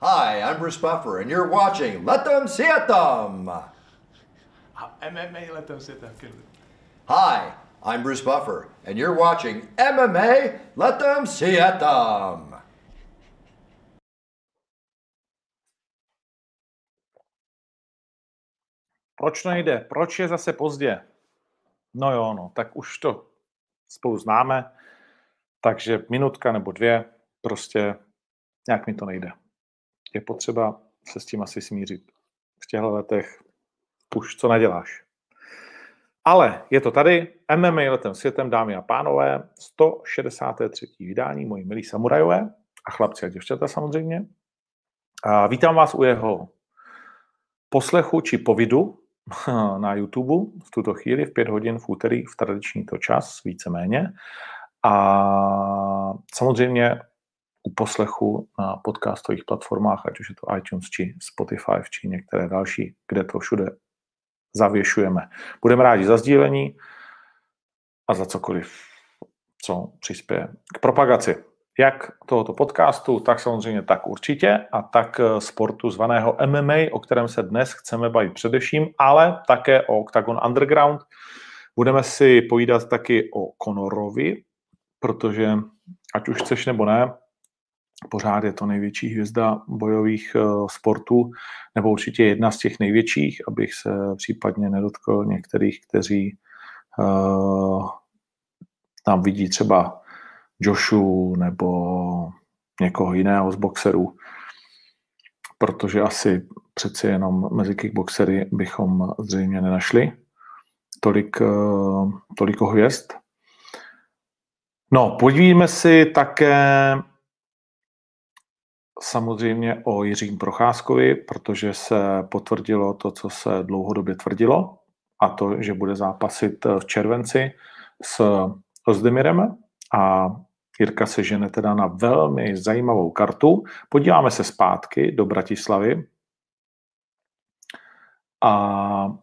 Hi, I'm Bruce Buffer, and you're watching Letem sietem! MMA Letem sietem. Hi, I'm Bruce Buffer, and you're watching MMA Letem sietem! Proč nejde? Proč je zase pozdě? No jo, no, tak už to spolu známe, takže minutka nebo dvě, prostě nějak mi to nejde. Je potřeba se s tím asi smířit. V těchto letech už co neděláš. Ale je to tady, MMA Letem světem, dámy a pánové, 163. vydání, moji milí samurajové a chlapci a děvčata samozřejmě. A vítám vás u jeho poslechu či povidu na YouTube v tuto chvíli v 5 hodin v úterý v tradičníto čas, víceméně. A samozřejmě u poslechu na podcastových platformách, ať už je to iTunes, či Spotify, či některé další, kde to všude zavěšujeme. Budeme rádi za sdílení a za cokoliv, co přispěje k propagaci jak tohoto podcastu, tak samozřejmě tak určitě a tak sportu zvaného MMA, o kterém se dnes chceme bavit především, ale také o Octagon Underground. Budeme si povídat taky o Conorovi, protože ať už chceš nebo ne, pořád je to největší hvězda bojových sportů, nebo určitě jedna z těch největších, abych se případně nedotkl některých, kteří tam vidí třeba Joshu nebo někoho jiného z boxerů, protože asi přeci jenom mezi kickboxery bychom zřejmě nenašli toliko hvězd. No, podívejme si také samozřejmě o Jiřím Procházkovi, protože se potvrdilo to, co se dlouhodobě tvrdilo, a to, že bude zápasit v červenci s Özdemirem a Jirka se žene teda na velmi zajímavou kartu. Podíváme se zpátky do Bratislavy a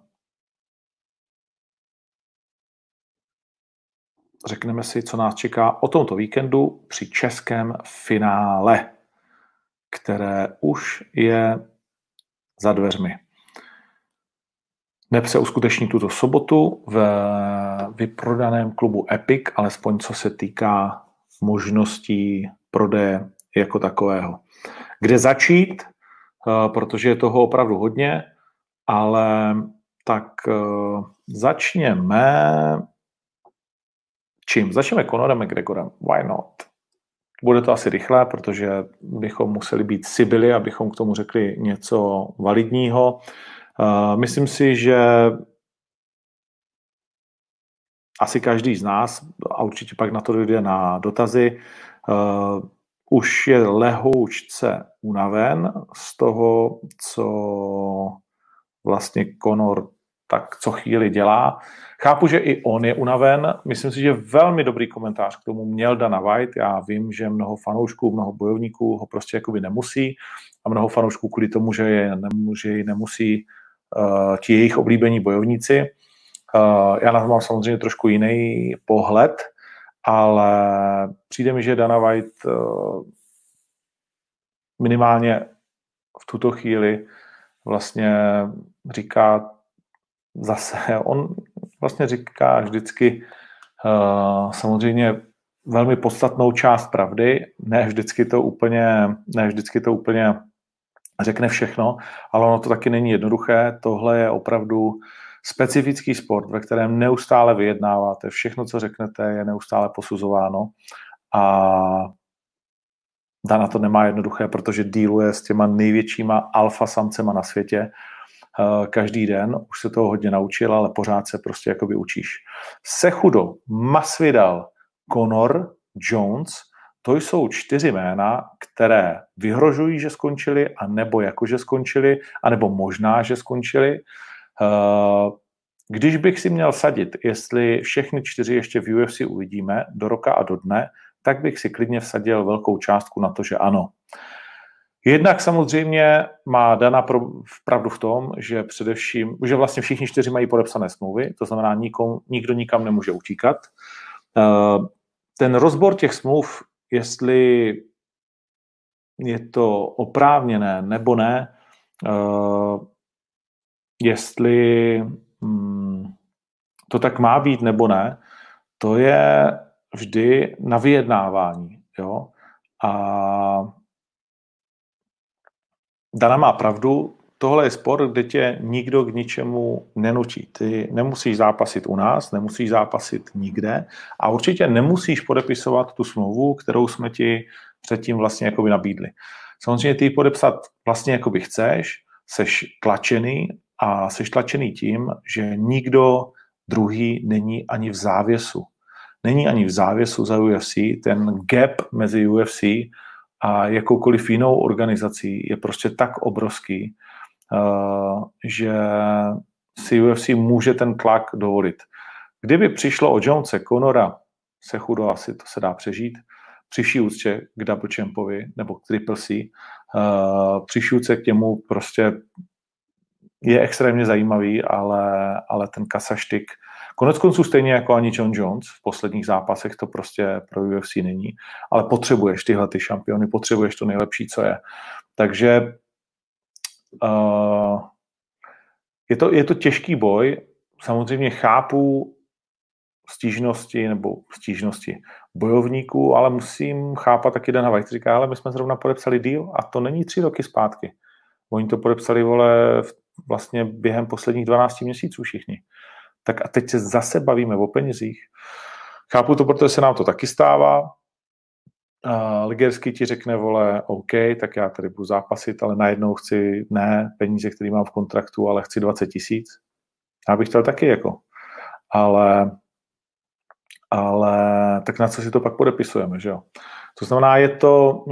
řekneme si, co nás čeká o tomto víkendu při českém finále, které už je za dveřmi. NEP se uskuteční tuto sobotu ve vyprodaném klubu Epic, alespoň co se týká možností prodeje jako takového. Kde začít, protože je toho opravdu hodně, ale tak začněme čím? Začneme Conorem McGregorem. Why not? Bude to asi rychlé, protože bychom museli být sibili, abychom k tomu řekli něco validního. Myslím si, že asi každý z nás, a určitě pak na to dojde na dotazy, už je lehoučce unaven z toho, co vlastně Conor tak co chvíli dělá. Chápu, že i on je unaven. Myslím si, že velmi dobrý komentář k tomu měl Dana White. Já vím, že mnoho fanoušků, mnoho bojovníků ho prostě jakoby nemusí a mnoho fanoušků kvůli tomu, že je nemusí ti jejich oblíbení bojovníci. Já na to mám samozřejmě trošku jiný pohled, ale přijde mi, že Dana White minimálně v tuto chvíli vlastně říká zase, on vlastně říká vždycky samozřejmě velmi podstatnou část pravdy, ne vždycky to úplně řekne všechno, ale ono to taky není jednoduché, tohle je opravdu specifický sport, ve kterém neustále vyjednáváte, všechno, co řeknete, je neustále posuzováno a Dana to nemá jednoduché, protože dealuje s těma největšíma alfa samcema na světě každý den, už se toho hodně naučil, ale pořád se prostě jakoby učíš. Cejudo, Masvidal, Conor, Jones, to jsou 4 jména, které vyhrožují, že skončili, anebo jakože skončili, anebo možná, že skončili. Když bych si měl sadit, jestli všechny 4 ještě v UFC uvidíme do roka a do dne, tak bych si klidně vsadil velkou částku na to, že ano. Jednak samozřejmě má Dana pravdu v tom, že především, že vlastně všichni 4 mají podepsané smlouvy, to znamená, nikdo nikam nemůže utíkat. Ten rozbor těch smluv, jestli je to oprávněné nebo ne, jestli to tak má být nebo ne, to je vždy na vyjednávání. Jo? A Dana má pravdu, tohle je sport, kde tě nikdo k ničemu nenutí. Ty nemusíš zápasit u nás, nemusíš zápasit nikde a určitě nemusíš podepisovat tu smlouvu, kterou jsme ti předtím vlastně jakoby nabídli. Samozřejmě ty podepsat vlastně jakoby chceš, seš tlačený tím, že nikdo druhý není ani v závěsu. Není ani v závěsu za UFC, ten gap mezi UFC a jakoukoliv jinou organizací je prostě tak obrovský, že si UFC může ten tlak dovolit. Kdyby přišlo o Jonese, Conora, se chudo asi to se dá přežít, přiší úctě k double champovi nebo k triple C, přiší úctě k němu prostě je extrémně zajímavý, ale ten kasaštyk, koneckonců stejně jako ani John Jones, v posledních zápasech to prostě pro UFC není, ale potřebuješ tyhle ty šampiony, potřebuješ to nejlepší, co je. Takže je to těžký boj, samozřejmě chápu stížnosti bojovníků, ale musím chápat taky Dana White, říká, ale my jsme zrovna podepsali deal a to není 3 roky zpátky. Oni to podepsali, vole, vlastně během posledních 12 měsíců všichni. Tak a teď se zase bavíme o penězích. Chápu to, protože se nám to taky stává. Ligerský ti řekne, vole, OK, tak já tady budu zápasit, ale najednou chci, ne, peníze, které mám v kontraktu, ale chci 20 000. Já bych chtěl taky, jako. Ale tak na co si to pak podepisujeme, že jo? To znamená, je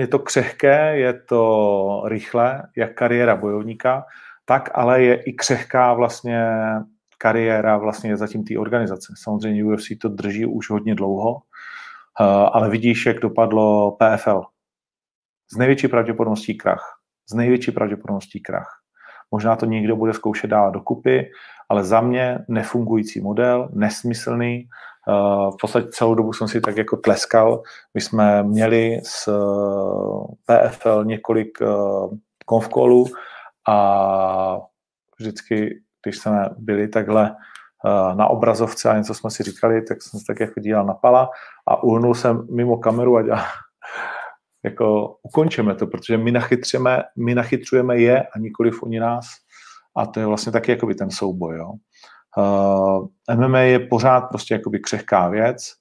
to křehké, je to rychle, jak kariéra bojovníka, tak ale je i křehká vlastně kariéra vlastně zatím té organizace. Samozřejmě UFC to drží už hodně dlouho, ale vidíš, jak dopadlo PFL. Z největší pravděpodobností krach. Možná to někdo bude zkoušet dávat dokupy, ale za mě nefungující model, nesmyslný. V podstatě celou dobu jsem si tak jako tleskal. My jsme měli s PFL několik konfkolů a vždycky, když jsme byli takhle na obrazovce a něco jsme si říkali, tak jsem se tak jako díval na Pala a uhnul jsem mimo kameru a jako ukončíme to, protože my nachytřujeme je a nikoliv oni nás. A to je vlastně taky jakoby ten souboj. Jo. MMA je pořád prostě jakoby křehká věc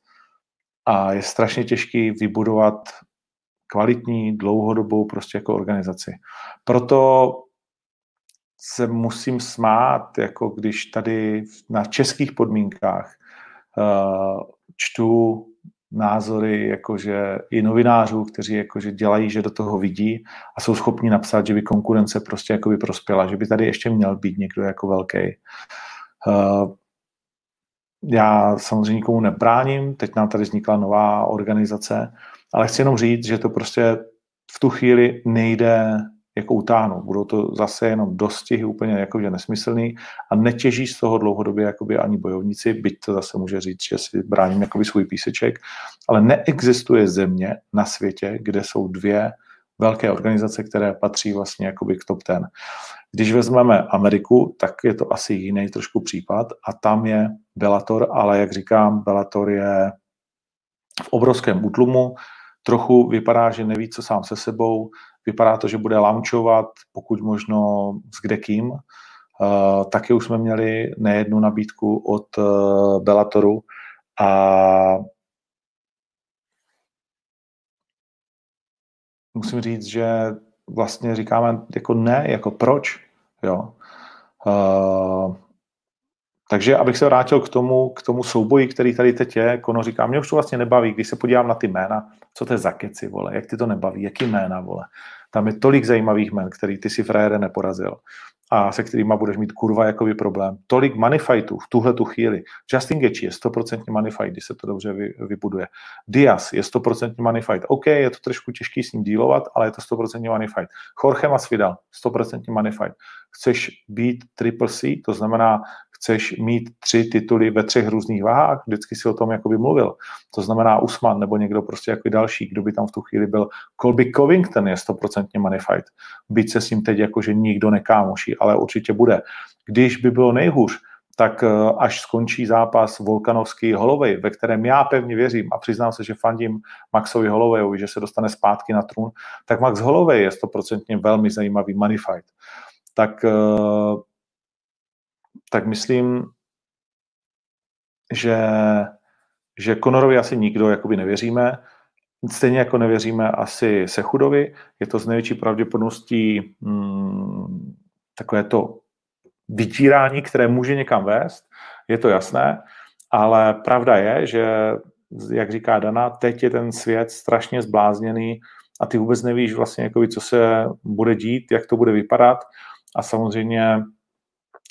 a je strašně těžký vybudovat kvalitní, dlouhodobou prostě jako organizaci. Proto se musím smát, jako když tady na českých podmínkách čtu názory jakože i novinářů, kteří jakože dělají, že do toho vidí a jsou schopni napsat, že by konkurence prostě jakoby prospěla, že by tady ještě měl být někdo jako velký. Já samozřejmě nikomu nebráním, teď nám tady vznikla nová organizace, ale chci jenom říct, že to prostě v tu chvíli nejde jako utáhnout. Budou to zase jenom dostihy úplně jakože nesmyslný a netěží z toho dlouhodobě jakoby ani bojovníci, byť to zase může říct, že si bráním jakoby svůj píseček, ale neexistuje země na světě, kde jsou 2 velké organizace, které patří vlastně jakoby k top 10. Když vezmeme Ameriku, tak je to asi jiný trošku případ a tam je Bellator, ale jak říkám, Bellator je v obrovském útlumu, trochu vypadá, že neví, co sám se sebou, vypadá to, že bude launchovat, pokud možno s kdekým. Taky už jsme měli nejednu nabídku od Bellatoru a musím říct, že vlastně říkáme jako ne, jako proč. Jo. Takže abych se vrátil k tomu souboji, který tady teď je, Kono říká, mě už to vlastně nebaví, když se podívám na ty jména, co to je za keci, vole, jak ty to nebaví, jaký jména, vole. Tam je tolik zajímavých jmén, který ty si frajere neporazil a se kterýma budeš mít kurva jakoby problém. Tolik manifightů v tuhle tu chvíli. Justin Gaethje je 100% manifight, když se to dobře vybuduje. Diaz je 100% manifight. OK, je to trošku těžký s ním dílovat, ale je to 100% manifight. Jorge Masvidal, 100% manifight. Chceš být triple C, to znamená chceš mít 3 tituly ve 3 různých váhách, vždycky si o tom jakoby mluvil. To znamená Usman nebo někdo prostě jako další, kdo by tam v tu chvíli byl. Colby Covington je 100% money fight. Byť se s ním teď jakože nikdo nekámoší, ale určitě bude. Když by bylo nejhůř, tak až skončí zápas Volkanovský Holloway, ve kterém já pevně věřím a přiznám se, že fandím Maxovi Hollowayovi, že se dostane zpátky na trůn, tak Max Holloway je 100% velmi zajímavý money fight. Tak myslím, že Conorovi asi nikdo jakoby nevěříme, stejně jako nevěříme asi Sechudovi, je to z největší pravděpodobností takové to vytírání, které může někam vést, je to jasné, ale pravda je, že, jak říká Dana, teď je ten svět strašně zblázněný a ty vůbec nevíš vlastně, jakoby, co se bude dít, jak to bude vypadat a samozřejmě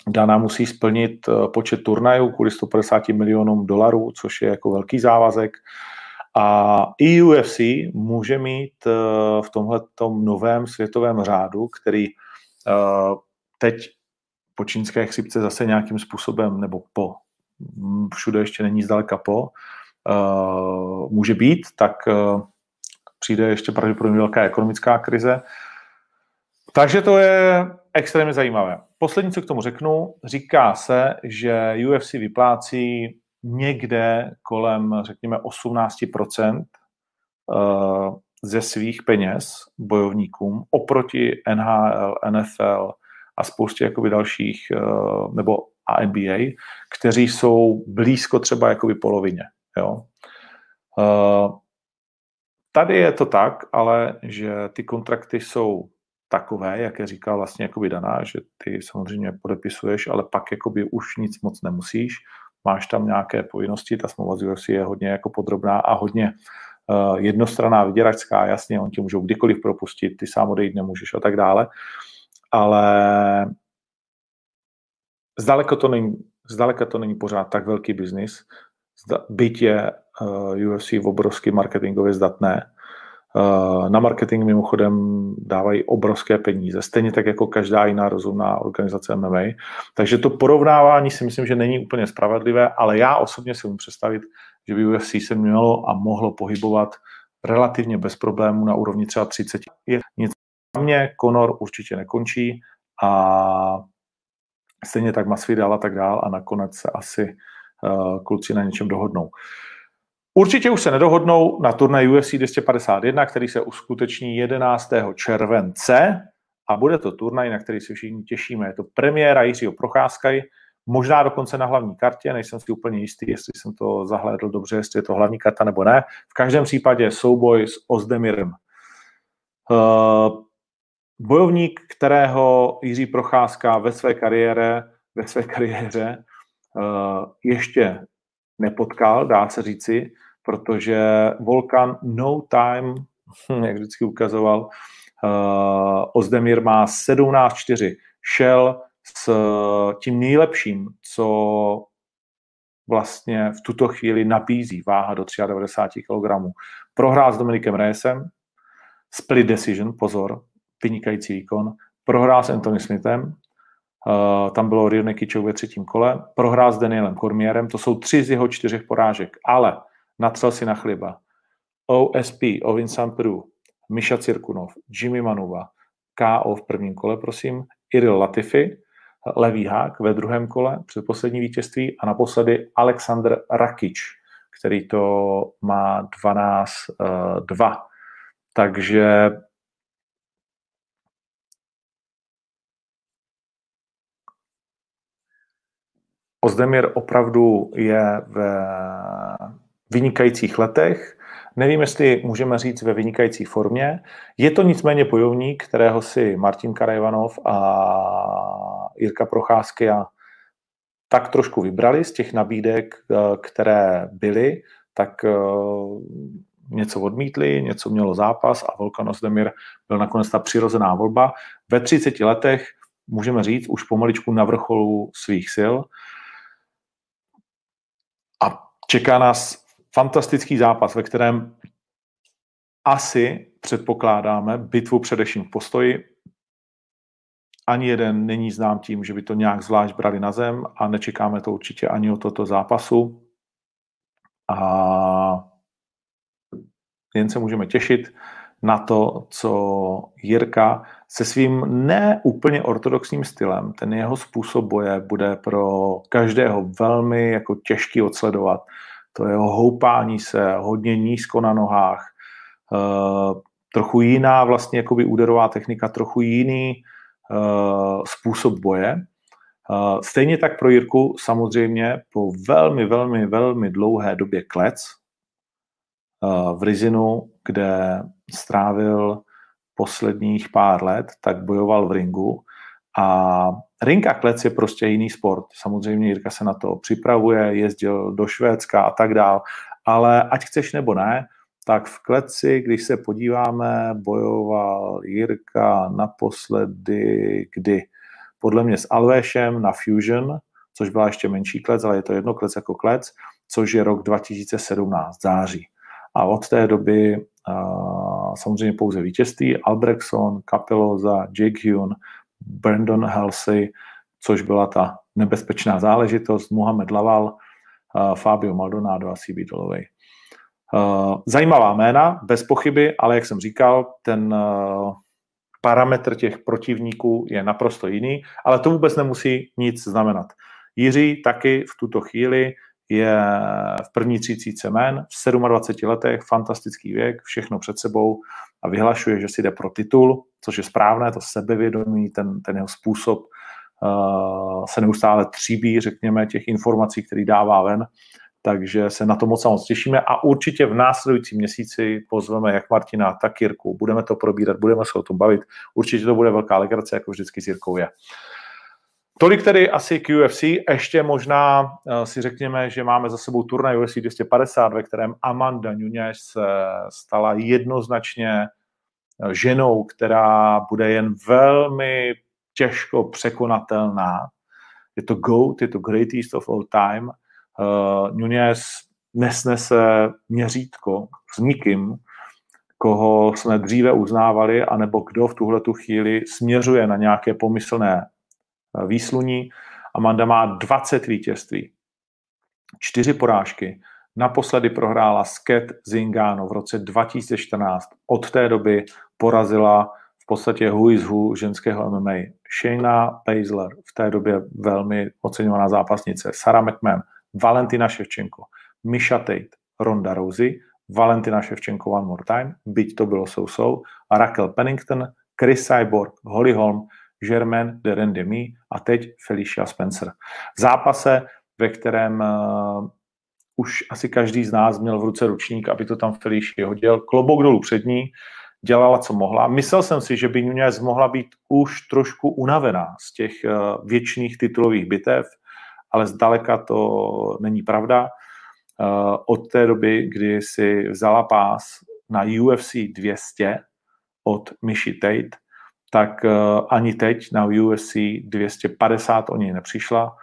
Dana musí splnit počet turnajů kvůli $150 milionů, což je jako velký závazek a i UFC může mít v tomhletom novém světovém řádu, který teď po čínské chřipce zase nějakým způsobem, nebo po, všude ještě není zdaleka po, může být, tak přijde ještě pravděpodobně velká ekonomická krize. Takže to je extrémně zajímavé. Poslední, co k tomu řeknu, říká se, že UFC vyplácí někde kolem, řekněme, 18% ze svých peněz bojovníkům oproti NHL, NFL, a spoustě jakoby dalších, nebo NBA, kteří jsou blízko třeba jakoby polovině. Jo. Tady je to tak, ale že ty kontrakty jsou takové, jak je říkal vlastně jakoby Dana, že ty samozřejmě podepisuješ, ale pak jakoby už nic moc nemusíš, máš tam nějaké povinnosti, ta smlouva z UFC je hodně jako podrobná a hodně jednostranná, vyděračská, jasně, on ti můžou kdykoliv propustit, ty sám odejít nemůžeš a tak dále. Ale zdaleka to není pořád tak velký biznis, byť je UFC obrovský marketingově zdatné. Na marketing mimochodem dávají obrovské peníze, stejně tak jako každá jiná rozumná organizace MMA. Takže to porovnávání si myslím, že není úplně spravedlivé, ale já osobně si můžu představit, že by UFC se mělo a mohlo pohybovat relativně bez problémů na úrovni třeba 30. Za mě Conor určitě nekončí a stejně tak Masvidal a tak dál a nakonec se asi kluci na něčem dohodnou. Určitě už se nedohodnou na turnaj UFC 251, který se uskuteční 11. července a bude to turnaj, na který se všichni těšíme. Je to premiéra Jiřího Procházky, možná dokonce na hlavní kartě, nejsem si úplně jistý, jestli jsem to zahlédl dobře, jestli je to hlavní karta nebo ne. V každém případě souboj s Özdemirem. Bojovník, kterého Jiří Procházka ve své kariéře ještě nepotkal, dá se říci, protože Volkan no time, jak vždycky ukazoval, Özdemir má 17-4. Šel s tím nejlepším, co vlastně v tuto chvíli nabízí váha do 93 kg. Prohrál s Dominikem Reyesem, split decision, pozor, vynikající výkon, prohrál s Anthony Smithem, tam bylo Rio Nekičou ve 3. kole, prohrál s Danielem Cormierem, to jsou 3 z jeho 4 porážek, ale natřel si na chliba. OSP, Ovince Saint Preux, Misha Cirkunov, Jimi Manuwa, KO v 1. kole, prosím, Ilir Latifi, levý hák ve 2. kole, předposlední vítězství a naposledy Aleksandr Rakic, který to má 12-2. Takže Özdemir opravdu je ve vynikajících letech. Nevím, jestli můžeme říct ve vynikající formě. Je to nicméně bojovník, kterého si Martin Karajanov a Jirka Procházky a tak trošku vybrali z těch nabídek, které byly, tak něco odmítli, něco mělo zápas a Volkan Özdemir byl nakonec ta přirozená volba. Ve 30 letech, můžeme říct, už pomaličku na vrcholu svých sil. A čeká nás fantastický zápas, ve kterém asi předpokládáme bitvu především v postoji Ani jeden není znám tím, že by to nějak zvlášť brali na zem a nečekáme to určitě ani od tohoto zápasu. A jen se můžeme těšit na to, co Jirka se svým neúplně ortodoxním stylem, ten jeho způsob boje bude pro každého velmi jako těžký odsledovat. To jeho houpání se, hodně nízko na nohách, trochu jiná vlastně jakoby úderová technika, trochu jiný způsob boje. Stejně tak pro Jirku samozřejmě po velmi, velmi, velmi dlouhé době klec v Rizinu, kde strávil posledních pár let, tak bojoval v ringu. A ring a klec je prostě jiný sport. Samozřejmě Jirka se na to připravuje, jezdil do Švédska a tak dál. Ale ať chceš nebo ne, tak v kleci, když se podíváme, bojoval Jirka naposledy kdy? Podle mě s Alvéšem na Fusion, což byla ještě menší klec, ale je to jedno klec jako klec, což je rok 2017, září. A od té doby samozřejmě pouze vítězství, Albrechtson, Kapeloza, Jake Hyun, Brandon Halsey, což byla ta nebezpečná záležitost, Muhammad Laval, Fabio Maldonado a CB Dolovej. Zajímavá jména, bez pochyby, ale jak jsem říkal, ten parametr těch protivníků je naprosto jiný, ale to vůbec nemusí nic znamenat. Jiří taky v tuto chvíli je v první třicítce jmen, v 27 letech, fantastický věk, všechno před sebou a vyhlašuje, že si jde pro titul, což je správné, to sebevědomí, ten jeho způsob se neustále tříbí, řekněme, těch informací, které dává ven, takže se na to moc těšíme a určitě v následujícím měsíci pozveme jak Martina, tak Jirku, budeme to probírat, budeme se o tom bavit, určitě to bude velká legrace, jako vždycky s Jirkou je. Tolik tedy asi k UFC, ještě možná si řekněme, že máme za sebou turnaj UFC 250, ve kterém Amanda Nunes se stala jednoznačně ženou, která bude jen velmi těžko překonatelná. Je to GOAT, je to greatest of all time. Nunes nesnese měřítko s nikým, koho jsme dříve uznávali, anebo kdo v tuhletu chvíli směřuje na nějaké pomyslné výsluní. Amanda má 20 vítězství, 4 porážky. Naposledy prohrála s Kat Zingano v roce 2014. Od té doby porazila v podstatě who is who ženského MMA. Shayna Baszler, v té době velmi oceňovaná zápasnice. Sarah McMahon, Valentina Ševčenko, Miesha Tate, Ronda Rousey, Valentina Ševčenko one more time, byť to bylo so-so, Raquel Pennington, Chris Cyborg, Holly Holm, Germaine de Rendemy a teď Felicia Spencer. V zápase, ve kterém už asi každý z nás měl v ruce ručník, aby to tam Felicia hodil, klobouk dolů před ní, dělala, co mohla. Myslel jsem si, že by Nunes mohla být už trošku unavená z těch věčných titulových bitev, ale zdaleka to není pravda. Od té doby, kdy si vzala pás na UFC 200 od Mishy Tate, tak ani teď na UFC 250 o něj nepřišla.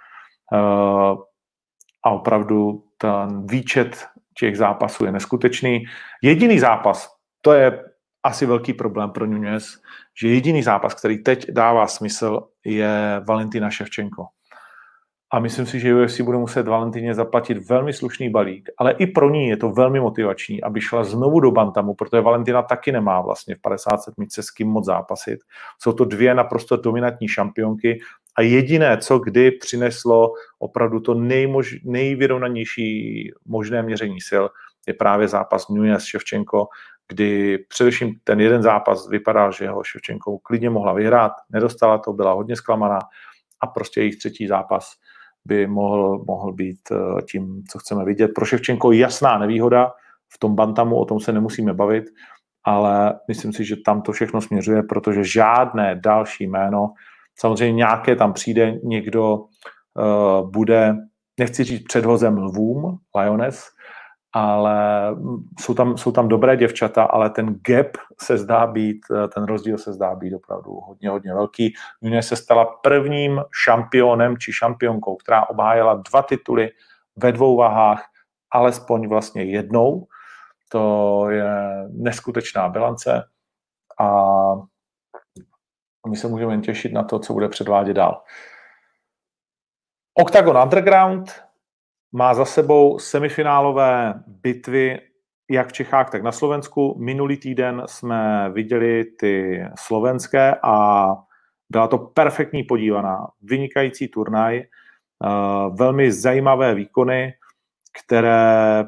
A opravdu ten výčet těch zápasů je neskutečný. Jediný zápas, to je asi velký problém pro Nunes, že jediný zápas, který teď dává smysl, je Valentina Ševčenko. A myslím si, že UFC bude muset Valentině zaplatit velmi slušný balík, ale i pro ní je to velmi motivační, aby šla znovu do bantamu, protože Valentina taky nemá vlastně v 57 s kým moc zápasit. Jsou to dvě naprosto dominantní šampionky a jediné, co kdy přineslo opravdu to nejvyrovnanější možné měření sil, je právě zápas Nunes Ševčenko, kdy především ten jeden zápas vypadal, že ho Ševčenko klidně mohla vyhrát, nedostala to, byla hodně zklamaná a prostě jejich třetí zápas by mohl být tím, co chceme vidět. Pro Ševčenko jasná nevýhoda v tom bantamu, o tom se nemusíme bavit, ale myslím si, že tam to všechno směřuje, protože žádné další jméno, samozřejmě nějaké tam přijde, někdo bude, nechci říct předhozem lvům, Lioness, ale jsou tam dobré děvčata, ale ten gap se zdá být, ten rozdíl se zdá být opravdu hodně, hodně velký. Nunes se stala prvním šampionem či šampionkou, která obhájila 2 tituly ve 2 vahách, alespoň vlastně jednou. To je neskutečná bilance a a my se můžeme jen těšit na to, co bude předvádět dál. Octagon Underground má za sebou semifinálové bitvy jak v Čechách, tak na Slovensku. Minulý týden jsme viděli ty slovenské a byla to perfektní podívaná, vynikající turnaj, velmi zajímavé výkony, které,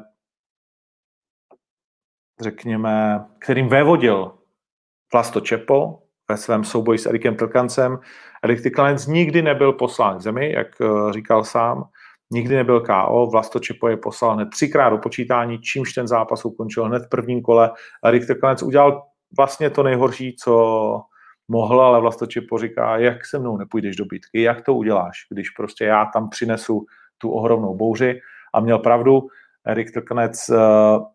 řekněme, kterým vévodil Vlasto Čepo ve svém souboji s Erikem Plkancem. Erik Plkanec nikdy nebyl poslán k zemi, jak říkal sám, nikdy nebyl KO, Vlasto Čepo je poslal hned 3krát do počítání, čímž ten zápas ukončil hned v prvním kole. Erik Plkanec udělal vlastně to nejhorší, co mohl, ale Vlasto Čepo říká, jak se mnou nepůjdeš do bitky, jak to uděláš, když prostě já tam přinesu tu ohromnou bouři. A měl pravdu, Erik Plkanec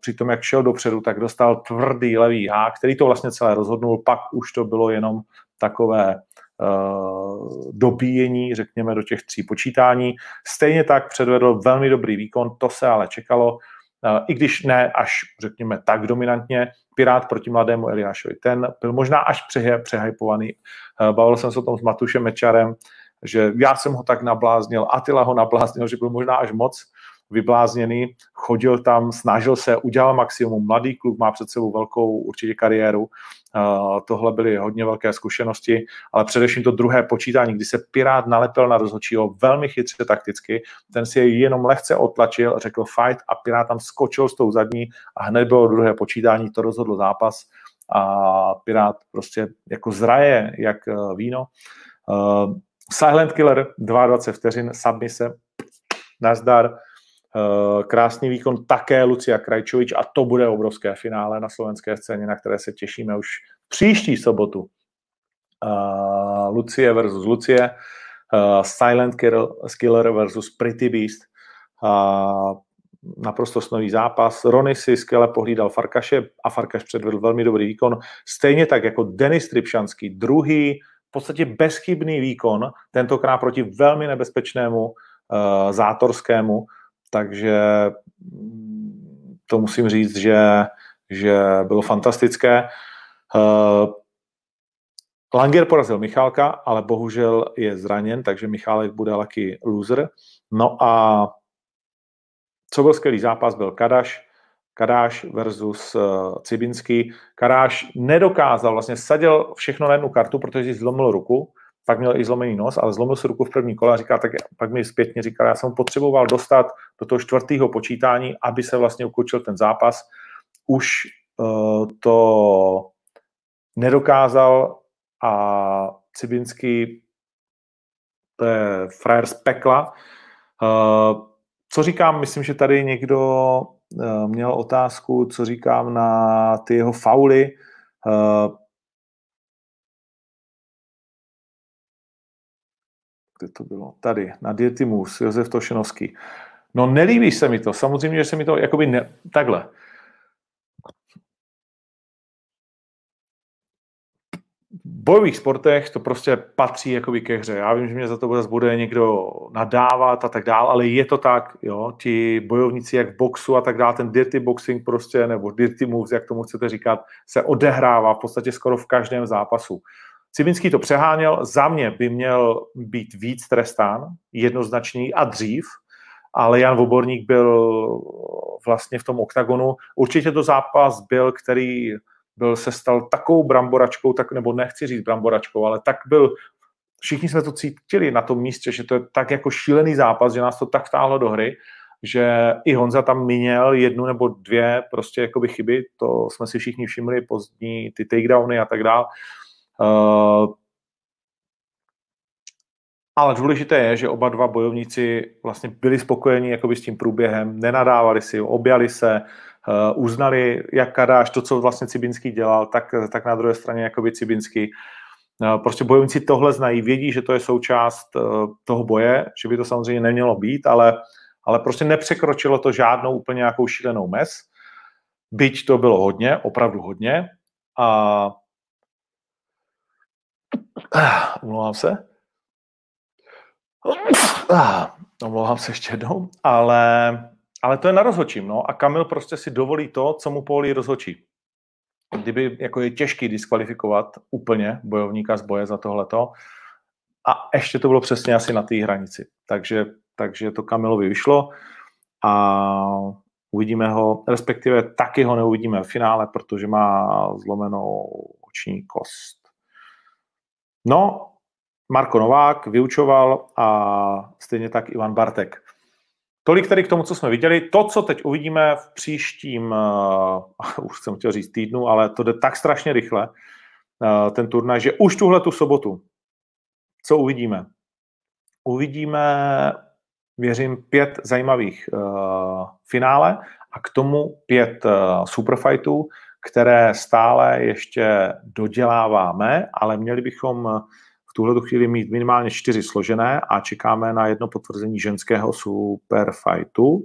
při tom, jak šel dopředu, tak dostal tvrdý levý hák, který to vlastně celé rozhodnul, pak už to bylo jenom takové dobíjení, řekněme, do těch 3 počítání. Stejně tak předvedl velmi dobrý výkon, to se ale čekalo, i když ne až, řekněme, tak dominantně. Pirát proti mladému Eliášovi, ten byl možná až přehypovaný. Bavil jsem se o tom s Matušem Mečarem, že já jsem ho tak nabláznil, Attila ho nabláznil, že byl možná až moc vyblázněný, chodil tam, snažil se, udělal maximum, mladý kluk, má před sebou velkou určitě kariéru, tohle byly hodně velké zkušenosti, ale především to druhé počítání, kdy se Pirát nalepil na rozhodčího velmi chytře takticky, ten si je jenom lehce otlačil, řekl fight a Pirát tam skočil s tou zadní a hned bylo druhé počítání, to rozhodlo zápas a Pirát prostě jako zraje, jak víno. Silent Killer, 22 vteřin, submise, nazdar. Krásný výkon také Lucia Krajčovič a to bude obrovské finále na slovenské scéně, na které se těšíme už příští sobotu. Lucie versus Lucie, Silent Killer versus Pretty Beast, naprosto snový zápas. Rony si skvěle pohlídal Farkaše a Farkaš předvedl velmi dobrý výkon. Stejně tak jako Denis Tribšanský, druhý v podstatě bezchybný výkon, tentokrát proti velmi nebezpečnému Zátorskému. Takže to musím říct, že bylo fantastické. Langer porazil Michálka, ale bohužel je zraněn, takže Michálek bude lucky loser. No a co byl skvělý zápas, byl Kadaš versus Cibinský. Kadaš nedokázal, vlastně sadil všechno na jednu kartu, protože si zlomil ruku, pak měl i zlomený nos, ale zlomil si ruku v první kole a říká, tak pak mi zpětně říkal, já jsem potřeboval dostat do toho 4. počítání, aby se vlastně ukončil ten zápas. Už to nedokázal a Cibinský, to je frajer z pekla. Co říkám, myslím, že tady někdo měl otázku, co říkám na ty jeho fauly. Kde to bylo? Tady, na Dirtimus, Josef Tošenovský. No nelíbí se mi to, samozřejmě, že se mi to jakoby ne... Takhle. V bojových sportech to prostě patří jakoby ke hře. Já vím, že mě za to bude někdo nadávat a tak dál, ale je to tak, jo, ti bojovníci jak v boxu a tak dál, ten dirty boxing prostě, nebo dirty moves, jak tomu chcete říkat, se odehrává v podstatě skoro v každém zápasu. Cibinský to přeháněl, za mě by měl být víc trestán, jednoznačný a dřív, ale Jan Voborník byl vlastně v tom oktagonu. Určitě to zápas byl, který byl, se stal takovou bramboračkou, tak, nebo nechci říct bramboračkou, ale tak byl, všichni jsme to cítili na tom místě, že to je tak jako šílený zápas, že nás to tak vtáhlo do hry, že i Honza tam měl 1 nebo 2 prostě jakoby chyby, to jsme si všichni všimli, pozdní ty takedowny a tak dál. Ale důležité je, že oba dva bojovníci vlastně byli spokojeni jakoby s tím průběhem, nenadávali si, objali se, uznali, jak Kadaš, to, co vlastně Cibinský dělal, tak na druhé straně jakoby Cibinský. Prostě bojovníci tohle znají, vědí, že to je součást toho boje, že by to samozřejmě nemělo být, ale prostě nepřekročilo to žádnou úplně nějakou šílenou mez, byť to bylo hodně, opravdu hodně. A Omlouvám se ještě jednou, ale to je na rozhodčím, no, a Kamil prostě si dovolí to, co mu povolí rozhodčí. kdyby jako je těžký diskvalifikovat úplně bojovníka z boje za tohleto. A ještě to bylo přesně asi na té hranici. Takže to Kamilovi vyšlo a uvidíme ho, respektive taky ho neuvidíme v finále, protože má zlomenou oční kost. No, Marko Novák vyučoval a stejně tak Ivan Bartek. Tolik tady k tomu, co jsme viděli. To, co teď uvidíme v příštím, už jsem chtěl říct týdnu, ale to jde tak strašně rychle, ten turnaj, že už tuhle tu sobotu, co uvidíme? Uvidíme, věřím, 5 zajímavých finále a k tomu 5 superfightů, které stále ještě doděláváme, ale měli bychom v tuhletu chvíli mít minimálně 4 složené a čekáme na jedno potvrzení ženského superfightu.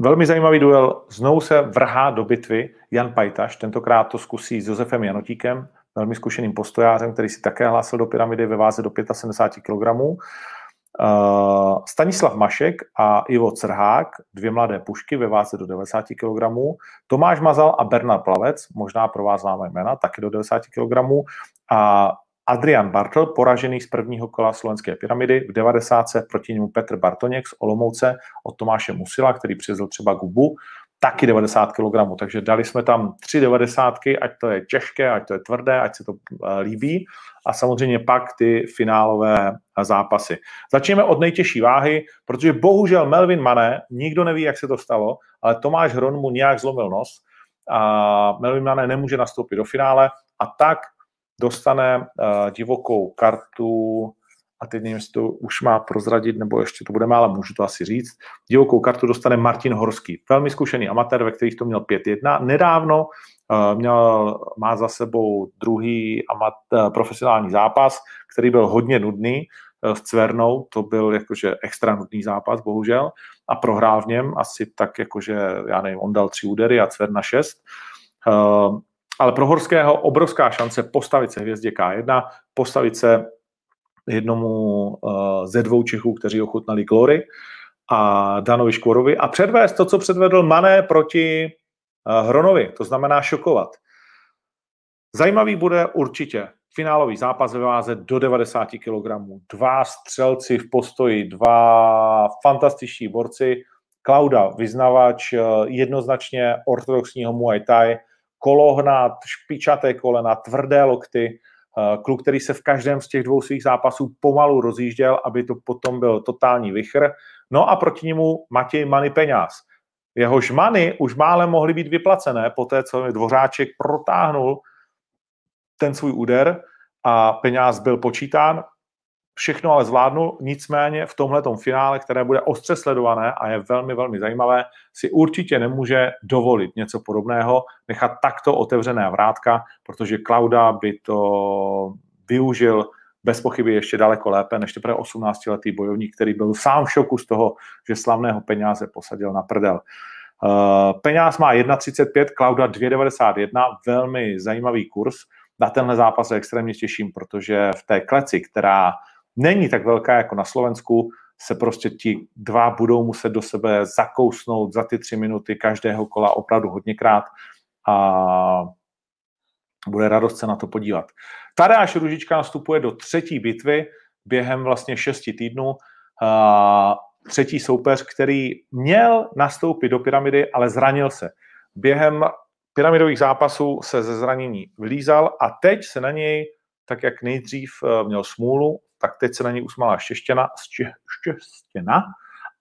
Velmi zajímavý duel. Znovu se vrhá do bitvy Jan Pajtaš. Tentokrát to zkusí s Josefem Janotíkem, velmi zkušeným postojářem, který si také hlásil do pyramidy ve váze do 75 kg. Stanislav Mašek a Ivo Crhák, 2 mladé pušky ve váze do 90 kg. Tomáš Mazal a Bernard Plavec, možná pro vás známé jména, taky do 90 kg. A Adrian Bartl, poražený z prvního kola slovenské pyramidy, v 90 proti němu Petr Bartoněk z Olomouce od Tomáše Musila, který přijezl třeba Gubu, taky 90 kg, takže dali jsme tam 3 devadesátky, ať to je těžké, ať to je tvrdé, ať se to líbí a samozřejmě pak ty finálové zápasy. Začneme od nejtěžší váhy, protože bohužel Melvin Mané, nikdo neví, jak se to stalo, ale Tomáš Hron mu nějak zlomil nos a Melvin Mané nemůže nastoupit do finále a tak dostane divokou kartu a teď nevím, jestli to už má prozradit, nebo ještě to budeme, ale můžu to asi říct. Divokou kartu dostane Martin Horský. Velmi zkušený amatér, ve kterých to měl 5-1. Nedávno má za sebou druhý profesionální zápas, který byl hodně nudný s Cvernou. To byl jakože extra nudný zápas, bohužel. A prohrál v něm asi tak, jakože, já nevím, on dal 3 údery a Cverna 6. Ale pro Horského obrovská šance postavit se hvězdě K1, postavit se jednomu ze 2 Čechů, kteří ochutnali Glory a Danovi Škvorovi a předvést to, co předvedl Mané proti Hronovi, to znamená šokovat. Zajímavý bude určitě finálový zápas ve váze do 90 kg. 2 střelci v postoji, 2 fantastiční borci, Klauda vyznavač jednoznačně ortodoxního Muay Thai, kolohnat, špičaté kolena, tvrdé lokty, kluk, který se v každém z těch 2 svých zápasů pomalu rozjížděl, aby to potom byl totální vichr. No a proti němu Matěj Many Peňáz. Jehož many už málem mohly být vyplacené po té, co Dvořáček protáhnul ten svůj úder a Peňáz byl počítán. Všechno ale zvládnul, nicméně v tomhletom finále, které bude ostře sledované a je velmi, velmi zajímavé, si určitě nemůže dovolit něco podobného, nechat takto otevřené vrátka, protože Klauda by to využil bez pochyby ještě daleko lépe než teprve 18-letý bojovník, který byl sám v šoku z toho, že slavného Peňáze posadil na prdel. Peňáz má 1,35, Klauda 2,91, velmi zajímavý kurz. Na tenhle zápas se extrémně těším, protože v té kleci, která není tak velká jako na Slovensku, se prostě ti 2 budou muset do sebe zakousnout za ty 3 minuty každého kola opravdu hodněkrát a bude radost se na to podívat. Tadeáš Růžička nastupuje do 3. bitvy během vlastně 6 týdnů. 3. soupeř, který měl nastoupit do pyramidy, ale zranil se. Během pyramidových zápasů se ze zranění vylízal a teď se na něj, tak jak nejdřív měl smůlu, tak teď se na ní usmála štěstěna.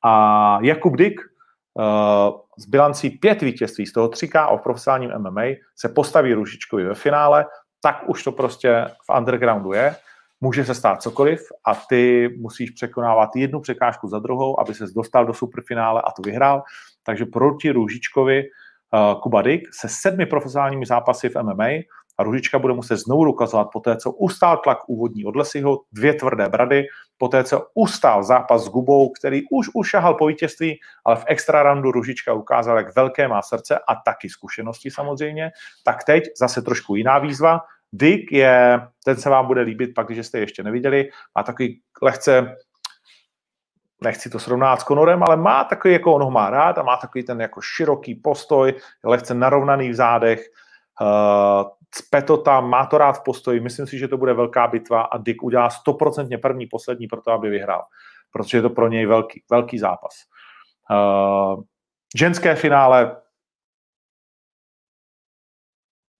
A Jakub Dyk s bilancí 5 vítězství, z toho 3KO v profesionálním MMA, se postaví Růžičkovi ve finále, tak už to prostě v undergroundu je. Může se stát cokoliv a ty musíš překonávat jednu překážku za druhou, aby ses dostal do superfinále a to vyhrál. Takže proti Růžičkovi Kuba Dyk se 7 profesionálními zápasy v MMA a Růžička bude muset znovu dokazovat po té, co ustál tlak úvodní od Lesiho, 2 tvrdé brady, po té, co ustál zápas s Gubou, který už ušahal po vítězství, ale v extra roundu Růžička ukázal, jak velké má srdce a taky zkušenosti samozřejmě. Tak teď zase trošku jiná výzva. Dyk je, ten se vám bude líbit, pak když jste ještě neviděli, má takový lehce nechci to srovnat s Conorem, ale má takový, jako on ho má rád a má takový ten jako široký postoj, lehce narovnaný v zádech, cpe to tam, má to rád v postoji, myslím si, že to bude velká bitva a Dick udělá 100% poslední pro to, aby vyhrál, protože je to pro něj velký zápas. Ženské finále,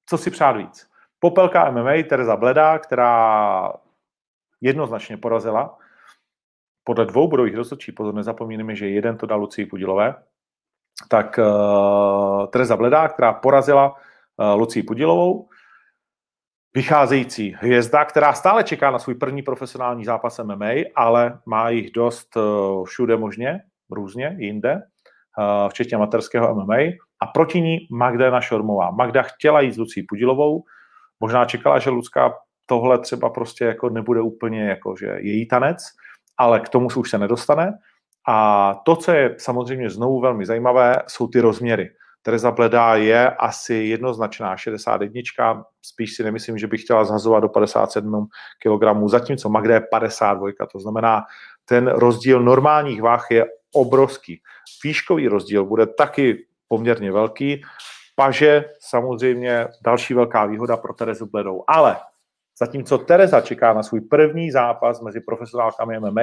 co si přát víc? Popelka MMA, Tereza Bledá, která jednoznačně porazila. Podle dvou bodových rozhodčí, pozor, nezapomínáme, že jeden to dal Lucii Pudilové, tak Tereza Bledá, která porazila Lucii Pudilovou, vycházející hvězda, která stále čeká na svůj první profesionální zápas MMA, ale má jich dost všude možně, různě, jinde, včetně amatérského MMA. A proti ní Magdalena Šormová. Magda chtěla jít s Lucií Pudilovou, možná čekala, že Lucka tohle třeba prostě jako nebude úplně jako, že její tanec, ale k tomu už se nedostane. A to, co je samozřejmě znovu velmi zajímavé, jsou ty rozměry. Tereza Bledá je asi jednoznačná 61, spíš si nemyslím, že by chtěla zhazovat do 57 kg, zatímco Magda je 52, to znamená, ten rozdíl normálních váh je obrovský. Výškový rozdíl bude taky poměrně velký, paže samozřejmě další velká výhoda pro Terezu Bledou, ale zatímco Tereza čeká na svůj první zápas mezi profesionálkami MMA,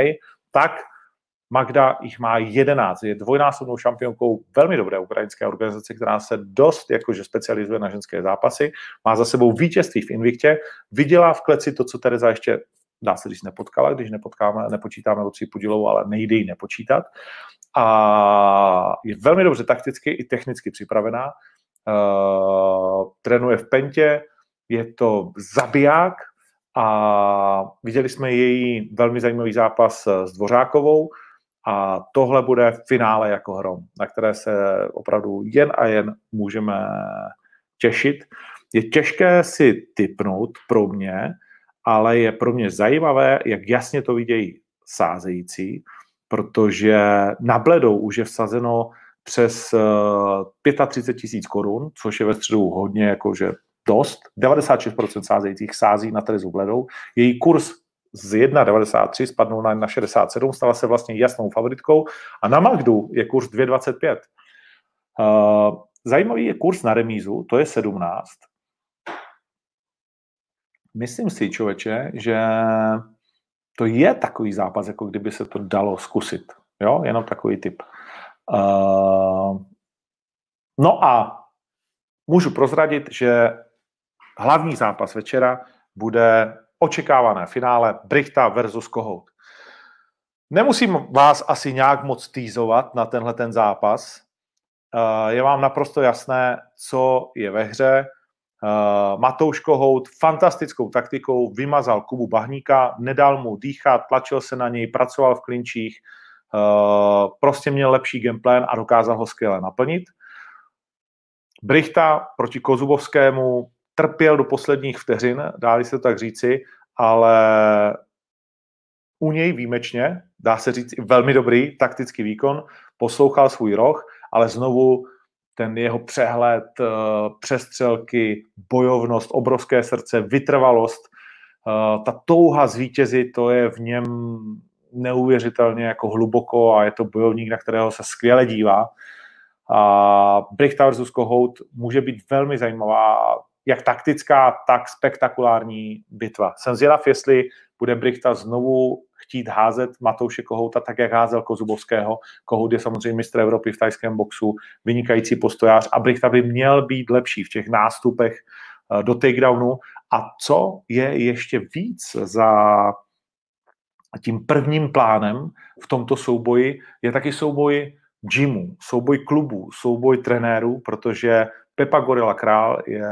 tak Magda jich má 11, je dvojnásobnou šampionkou velmi dobré ukrajinské organizace, která se dost jakože specializuje na ženské zápasy, má za sebou vítězství v Inviktě, viděla v kleci to, co Tereza ještě, dá se říct, nepotkala, když nepočítáme Lucii Pudilovou, ale nejde ji nepočítat. A je velmi dobře takticky i technicky připravená, trénuje v Pentě, je to zabiják a viděli jsme její velmi zajímavý zápas s Dvořákovou a tohle bude finále jako hrom, na které se opravdu jen a jen můžeme těšit. Je těžké si tipnout pro mě, ale je pro mě zajímavé, jak jasně to vidějí sázející, protože na Bledou už je vsazeno přes 35 000 korun, což je ve středu hodně jakože dost. 96% sázejících sází na Terezu Bledou. Její kurz z 1,93 spadnul na 1,67, stala se vlastně jasnou favoritkou a na Magdu je kurz 2,25. Zajímavý je kurz na remízu, to je 17. Myslím si, člověče, že to je takový zápas, jako kdyby se to dalo zkusit. Jo, jenom takový tip. No a můžu prozradit, že hlavní zápas večera bude očekávané finále Brichta versus Kohout. Nemusím vás asi nějak moc týzovat na tenhle ten zápas. Je vám naprosto jasné, co je ve hře. Matouš Kohout fantastickou taktikou vymazal Kubu Bahníka, nedal mu dýchat, tlačil se na něj, pracoval v klinčích, prostě měl lepší gameplan a dokázal ho skvěle naplnit. Brichta proti Kozubovskému trpěl do posledních vteřin, dá se tak říci, ale u něj výjimečně, dá se říct, velmi dobrý taktický výkon, poslouchal svůj roh, ale znovu ten jeho přehled, přestřelky, bojovnost, obrovské srdce, vytrvalost, ta touha zvítězit, to je v něm neuvěřitelně jako hluboko a je to bojovník, na kterého se skvěle dívá. A Brichta vs. Kohout může být velmi zajímavá, jak taktická, tak spektakulární bitva. Jsem zvědav, jestli bude Brichta znovu chtít házet Matouše Kohouta tak, jak házel Kozubovského. Kohout je samozřejmě mistr Evropy v thajském boxu, vynikající postojář a Brichta by měl být lepší v těch nástupech do takedownu. A co je ještě víc za tím prvním plánem v tomto souboji, je taky souboj gymů, souboj klubů, souboj trenérů, protože Pepa Gorilla Král je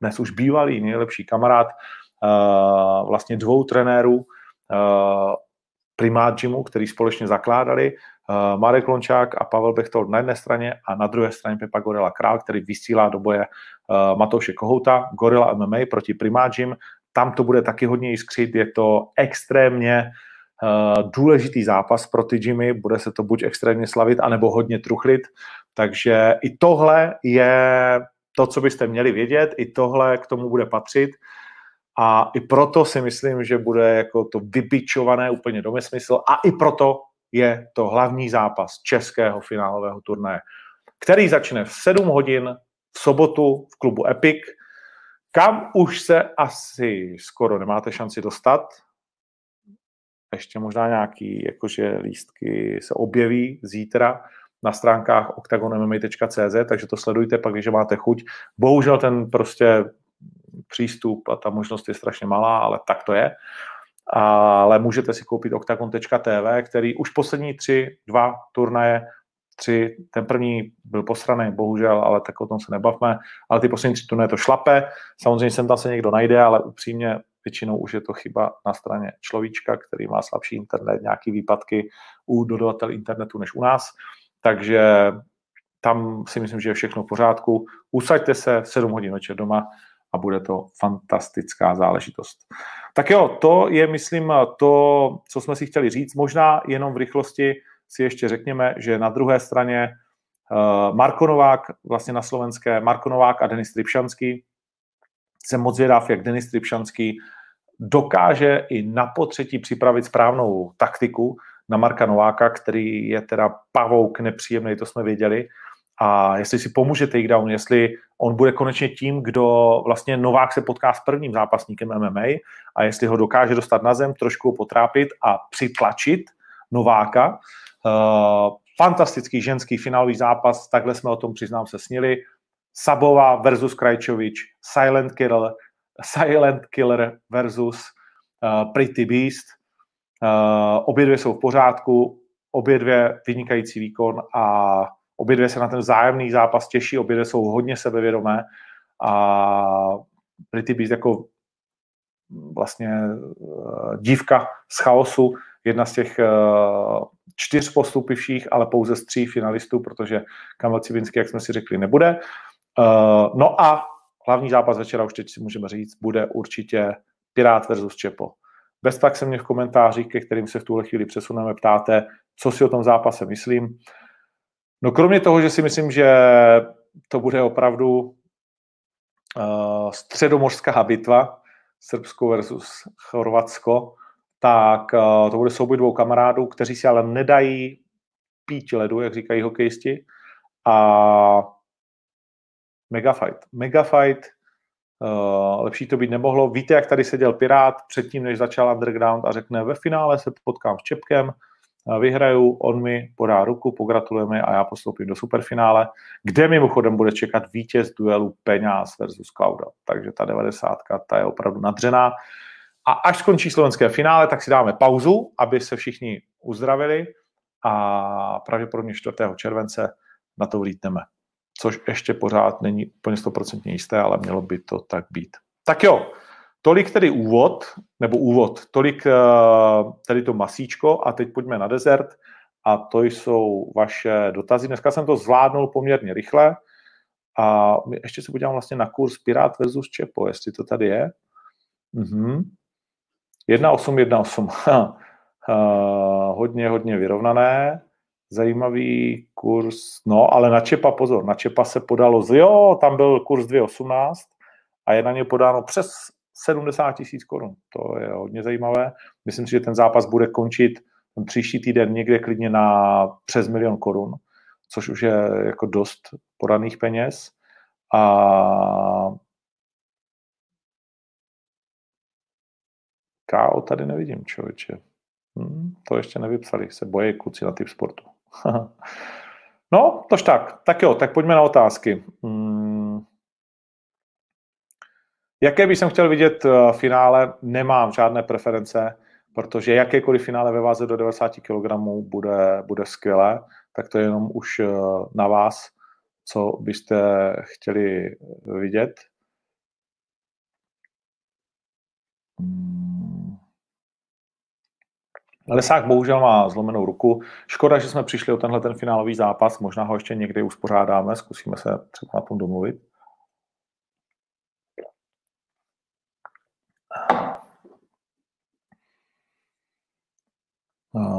dnes už bývalý nejlepší kamarád vlastně dvou trenérů Primát Gymu, který společně zakládali, Marek Lončák a Pavel Bechtold na jedné straně a na druhé straně Pepa Gorilla Král, který vysílá do boje Matouše Kohouta, Gorilla MMA proti Primát Gym. Tam to bude taky hodně jiskřit, je to extrémně důležitý zápas pro ty gymy, bude se to buď extrémně slavit, anebo hodně truchlit, takže i tohle je to, co byste měli vědět, i tohle k tomu bude patřit a i proto si myslím, že bude jako to vybičované úplně do nesmyslu a i proto je to hlavní zápas českého finálového turnaje, který začne v 7 hodin v sobotu v klubu Epic, kam už se asi skoro nemáte šanci dostat. Ještě možná nějaký jakože lístky se objeví zítra na stránkách octagonmma.cz, takže to sledujte pak, když máte chuť. Bohužel ten prostě přístup a ta možnost je strašně malá, ale tak to je. Ale můžete si koupit octagon.tv, který už poslední 3-2 turnaje, 3, ten první byl posraný, bohužel, ale tak o tom se nebavme, ale ty poslední 3 turnaje to šlape, samozřejmě sem tam se někdo najde, ale upřímně většinou už je to chyba na straně človíčka, který má slabší internet, nějaký výpadky u dodavatel internetu než u nás, takže tam si myslím, že je všechno v pořádku. Usaďte se v 7 hodin večer doma a bude to fantastická záležitost. Tak jo, to je, myslím, to, co jsme si chtěli říct. Možná jenom v rychlosti si ještě řekněme, že na druhé straně Marko Novák, vlastně na slovenské Marko Novák a Denis Tribšanský. Jsem moc zvědav, jak Denis Tribšanský dokáže i na potřetí připravit správnou taktiku na Marka Nováka, který je teda pavouk nepříjemný, to jsme věděli. A jestli si pomůže takedown, jestli on bude konečně tím, kdo vlastně Novák se potká s prvním zápasníkem MMA a jestli ho dokáže dostat na zem, trošku ho potrápit a přitlačit Nováka. Fantastický ženský finálový zápas, takhle jsme o tom, přiznám se, snili. Sabová versus Krajčovič, Silent Killer versus Pretty Beast. Obě dvě jsou v pořádku, obě dvě vynikající výkon a obě dvě se na ten vzájemný zápas těší, obě dvě jsou hodně sebevědomé a Pretty Beast jako vlastně dívka z chaosu, jedna z těch 4 postupivších, ale pouze z 3 finalistů, protože Kamil Cibinský, jak jsme si řekli, nebude. No a hlavní zápas večera, už teď si můžeme říct, bude určitě Pirát versus Čepo. Bez tak se mě v komentářích, ke kterým se v tuhle chvíli přesuneme, ptáte, co si o tom zápase myslím. No kromě toho, že si myslím, že to bude opravdu středomořská bitva, Srbsko versus Chorvatsko, tak to bude souboj 2 kamarádů, kteří si ale nedají pít ledu, jak říkají hokejisti. A megafight, lepší to být nemohlo. Víte, jak tady seděl Pirát předtím, než začal Underground a řekne, ve finále se potkám s Čepkem, vyhraju, on mi podá ruku, pogratulujeme a já postoupím do superfinále, kde mimochodem bude čekat vítěz duelu Peňáz versus Klauda. Takže ta 90-ka, ta je opravdu nadřená. A až skončí slovenské finále, tak si dáme pauzu, aby se všichni uzdravili a pravděpodobně 4. července na to vlítneme. Což ještě pořád není úplně 100% jisté, ale mělo by to tak být. Tak jo, tolik tedy úvod, tolik tedy to masíčko a teď pojďme na dezert a to jsou vaše dotazy. Dneska jsem to zvládnul poměrně rychle a ještě se podívám vlastně na kurz Pirát versus Čepo, jestli to tady je. 1,8. Hodně vyrovnané. Zajímavý kurz. No, ale na Čepa pozor. Na Čepa se podalo, tam byl kurz 2,18 a je na něj podáno přes 70 000 korun. To je hodně zajímavé. Myslím si, že ten zápas bude končit příští týden někde klidně na přes 1 000 000 korun, což už je jako dost podaných peněz. A KO tady nevidím, člověče. To ještě nevypsali, se bojí kluci na typ sportu. No, tož tak. Tak jo, tak pojďme na otázky. Jaké bych jsem chtěl vidět finále? Nemám žádné preference, protože jakékoliv finále ve váze do 90 kg bude skvělé, tak to je jenom už na vás, co byste chtěli vidět. Lesák bohužel má zlomenou ruku. Škoda, že jsme přišli o tenhle ten finálový zápas. Možná ho ještě někdy uspořádáme, zkusíme se třeba na tom domluvit.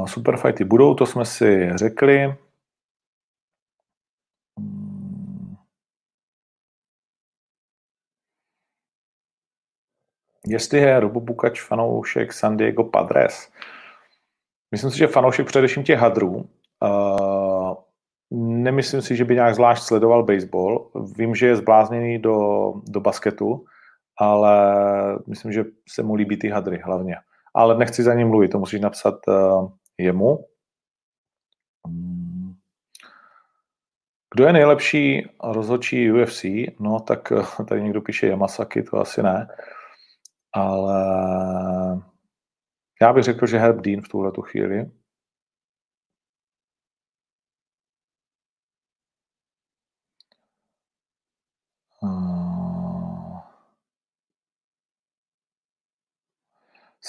Superfighty budou, to jsme si řekli. Jestli je Robo Bukač fanoušek San Diego Padres. Myslím si, že fanoušek především těch hadrů. Nemyslím si, že by nějak zvlášť sledoval baseball. Vím, že je zblázněný do basketu, ale myslím, že se mu líbí ty hadry hlavně. Ale nechci za ním mluvit, to musíš napsat jemu. Kdo je nejlepší rozhodčí UFC? No tak tady někdo píše Yamasaki, to asi ne. Ale já bych řekl, že Herb Dean v tuhletu chvíli. V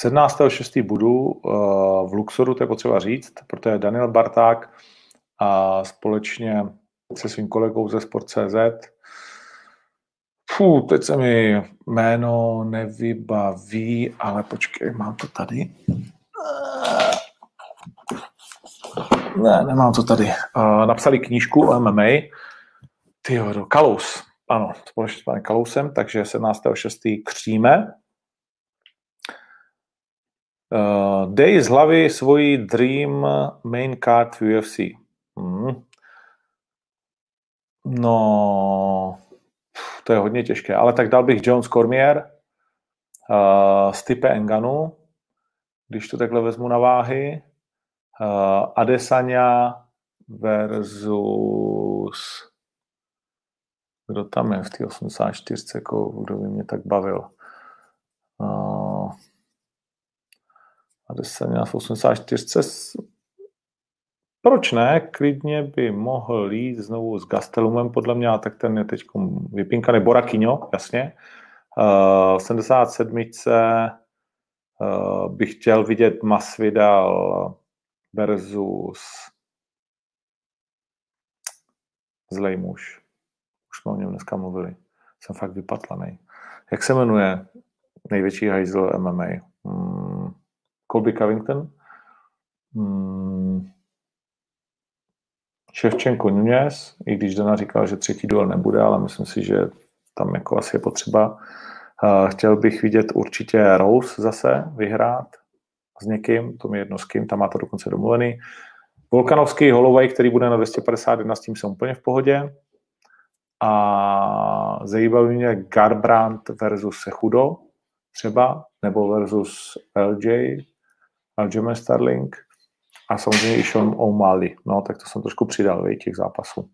17.6. budu v Luxoru, to je potřeba říct, protože Daniel Barták a společně se svým kolegou ze Sport.cz. Teď se mi jméno nevybaví, ale počkej, mám to tady. Ne, nemám to tady. Napsali knížku o MMA. Tyjo, Kalous. Ano, společně s panem Kalousem, takže 17.6. kříme. Dej z hlavy svoji dream main card v UFC. No, to je hodně těžké, ale tak dal bych Jones Cormier, Stipe Enganu, když to takhle vezmu na váhy, Adesanya versus kdo tam je v té 84, kdo by mě tak bavil. Adesanya v 84. Proč ne? Klidně by mohl jít znovu s Gastelumem, podle mě, tak ten je teď vypínkaný. Borakyňo, jasně. V 77. Bych chtěl vidět Masvidal versus zlej muž. Už jsme o něm dneska mluvili. Jsem fakt vypatlaný. Jak se jmenuje největší hajzl MMA? Colby Covington, Ševčenko Nunes, i když Dana říkal, že třetí duel nebude, ale myslím si, že tam jako asi je potřeba. Chtěl bych vidět určitě Rose zase vyhrát s někým, to mi jedno s kým, tam má to dokonce domluvený. Volkanovský, Holloway, který bude na 251, s tím jsem úplně v pohodě. A zajímavý mě Garbrandt versus Cejudo třeba, nebo versus Aljamain Sterling a samozřejmě i Sean O'Malley. No, tak to jsem trošku přidal, těch zápasů.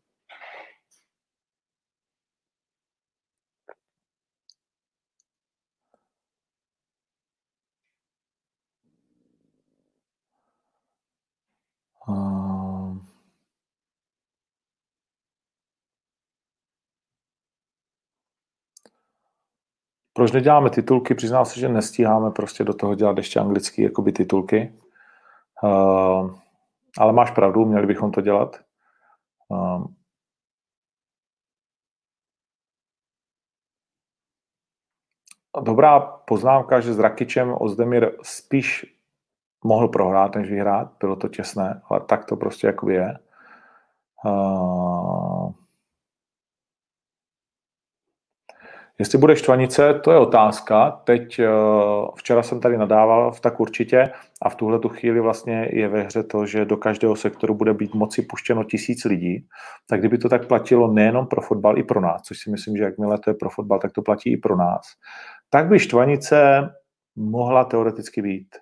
Proč neděláme titulky? Přiznám se, že nestíháme prostě do toho dělat ještě anglický jakoby titulky. Ale máš pravdu, měli bychom to dělat. Dobrá poznámka, že s Rakičem Özdemir spíš mohl prohrát, než vyhrát. Bylo to těsné, ale tak to prostě jakoby je. Jestli bude štvanice, to je otázka. Teď včera jsem tady nadával, tak určitě, a v tuhletu chvíli vlastně je ve hře to, že do každého sektoru bude být moci puštěno 1000 lidí, tak kdyby to tak platilo nejenom pro fotbal, i pro nás, což si myslím, že jakmile to je pro fotbal, tak to platí i pro nás, tak by štvanice mohla teoreticky být.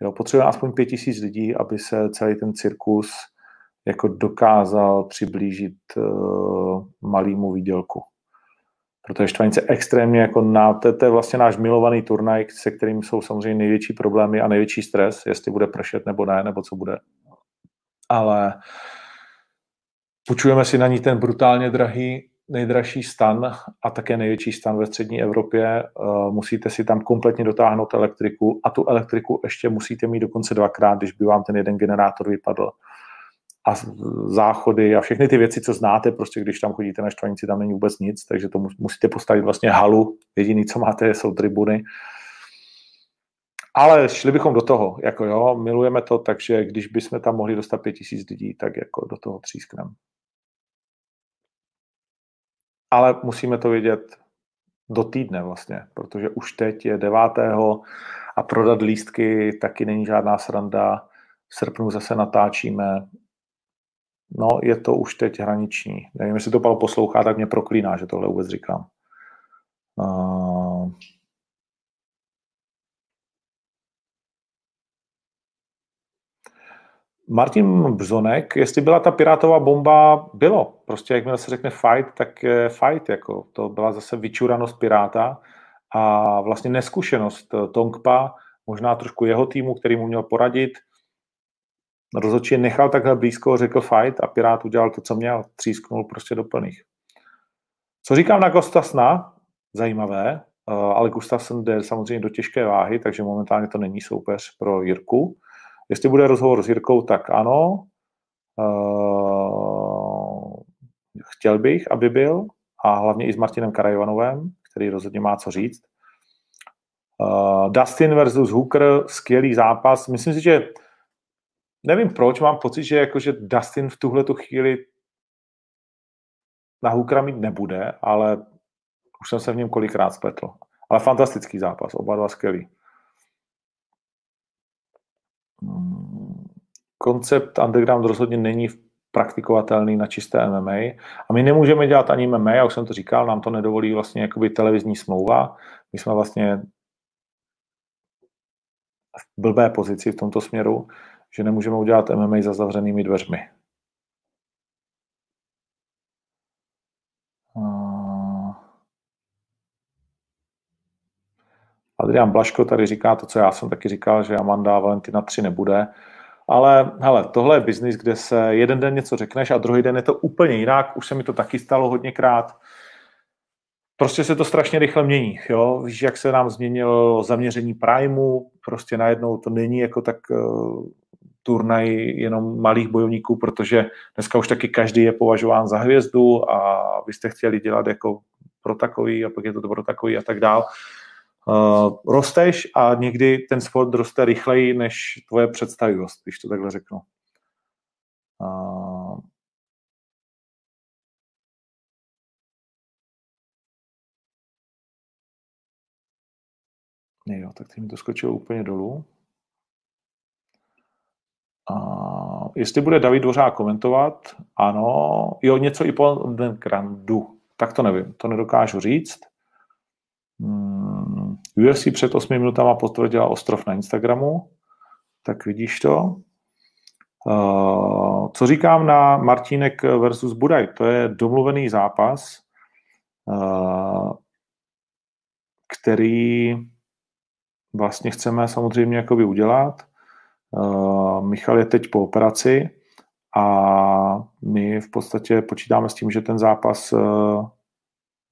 Jo, potřebujeme aspoň 5000 lidí, aby se celý ten cirkus jako dokázal přiblížit malému výdělku. Protože štvanice extrémně, jako to je vlastně náš milovaný turnaj, se kterým jsou samozřejmě největší problémy a největší stres, jestli bude pršet nebo ne, nebo co bude. Ale půjčujeme si na ní ten brutálně drahý, nejdražší stan a také největší stan ve střední Evropě. Musíte si tam kompletně dotáhnout elektriku a tu elektriku ještě musíte mít dokonce dvakrát, když by vám ten jeden generátor vypadl. A záchody a všechny ty věci, co znáte, prostě když tam chodíte na štvanici, tam není vůbec nic, takže to musíte postavit vlastně halu, jediný, co máte, jsou tribuny. Ale šli bychom do toho, jako jo, milujeme to, takže když bychom tam mohli dostat 5000 lidí, tak jako do toho třískneme. Ale musíme to vědět do týdne vlastně, protože už teď je 9. a prodat lístky taky není žádná sranda. V srpnu zase natáčíme. No, je to už teď hraniční. Nevím, jestli to Pál poslouchá, tak mě proklíná, že tohle vůbec říkám. Martin Bzonek, jestli byla ta Pirátová bomba, bylo. Prostě jakmile se řekne fight, tak je fight. Jako. To byla zase vyčuranost Piráta a vlastně neskušenost Tongpa, možná trošku jeho týmu, který mu měl poradit. Rozhodčí nechal takhle blízko, řekl fight a Pirát udělal to, co měl. Třísknul prostě do plných. Co říkám na Gustafsona? Zajímavé, ale Gustafsson jde samozřejmě do těžké váhy, takže momentálně to není soupeř pro Jirku. Jestli bude rozhovor s Jirkou, tak ano. Chtěl bych, aby byl. A hlavně i s Martinem Karajanovem, který rozhodně má co říct. Dustin versus Hooker, skvělý zápas. Myslím si, že nevím proč, mám pocit, že, že Dustin v tuhletu chvíli na Hookera mít nebude, ale už jsem se v něm kolikrát spletl. Ale fantastický zápas, oba dva skvělý. Koncept underground rozhodně není praktikovatelný na čisté MMA. A my nemůžeme dělat ani MMA, já už jsem to říkal, nám to nedovolí vlastně jakoby televizní smlouva. My jsme vlastně v blbé pozici v tomto směru, že nemůžeme udělat MMA za zavřenými dveřmi. Adrián Blaško tady říká to, co já jsem taky říkal, že Amanda Valentina 3 nebude. Ale hele, tohle je biznis, kde se jeden den něco řekneš a druhý den je to úplně jinak. Už se mi to taky stalo hodněkrát. Prostě se to strašně rychle mění. Jo? Víš, jak se nám změnilo zaměření Primeu. Prostě najednou to není jako tak turnaj jenom malých bojovníků, protože dneska už taky každý je považován za hvězdu a vy jste chtěli dělat jako pro takový a pak je to pro takový a tak dál. Rosteš a někdy ten sport roste rychleji než tvoje představivost, když to takhle řeknu. Jo, tak teď mi to skočilo úplně dolů. Jestli bude David Dvořák komentovat, ano, jo, něco i po Grandu, tak to nevím, to nedokážu říct. UFC před 8 minutama potvrdila Ostrov na Instagramu, tak vidíš to. Co říkám na Martínek versus Budaj? To je domluvený zápas, který vlastně chceme samozřejmě jakoby udělat. Michal je teď po operaci a my v podstatě počítáme s tím, že ten zápas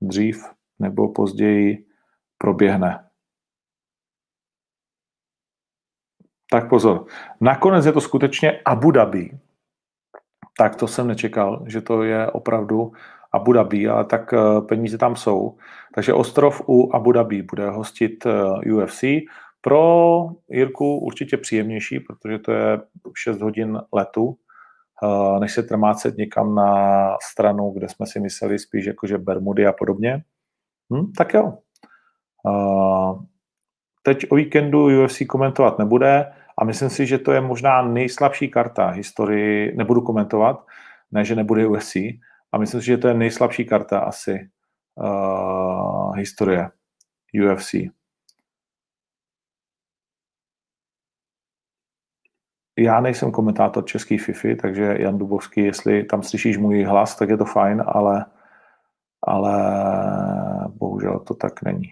dřív nebo později proběhne. Tak pozor. Nakonec je to skutečně Abu Dhabi. Tak to jsem nečekal, že to je opravdu Abu Dhabi, ale tak peníze tam jsou. Takže Ostrov u Abu Dhabi bude hostit UFC. Pro Jirku určitě příjemnější, protože to je 6 hodin letu, než se trmácet někam na stranu, kde jsme si mysleli spíš jakože Bermudy a podobně. Tak jo. Teď o víkendu UFC komentovat nebude a myslím si, že to je možná nejslabší karta historii, nebudu komentovat, ne, že nebude UFC, a myslím si, že to je nejslabší karta asi historie UFC. Já nejsem komentátor český FIFI, takže Jan Dubovský, jestli tam slyšíš můj hlas, tak je to fajn, ale bohužel to tak není.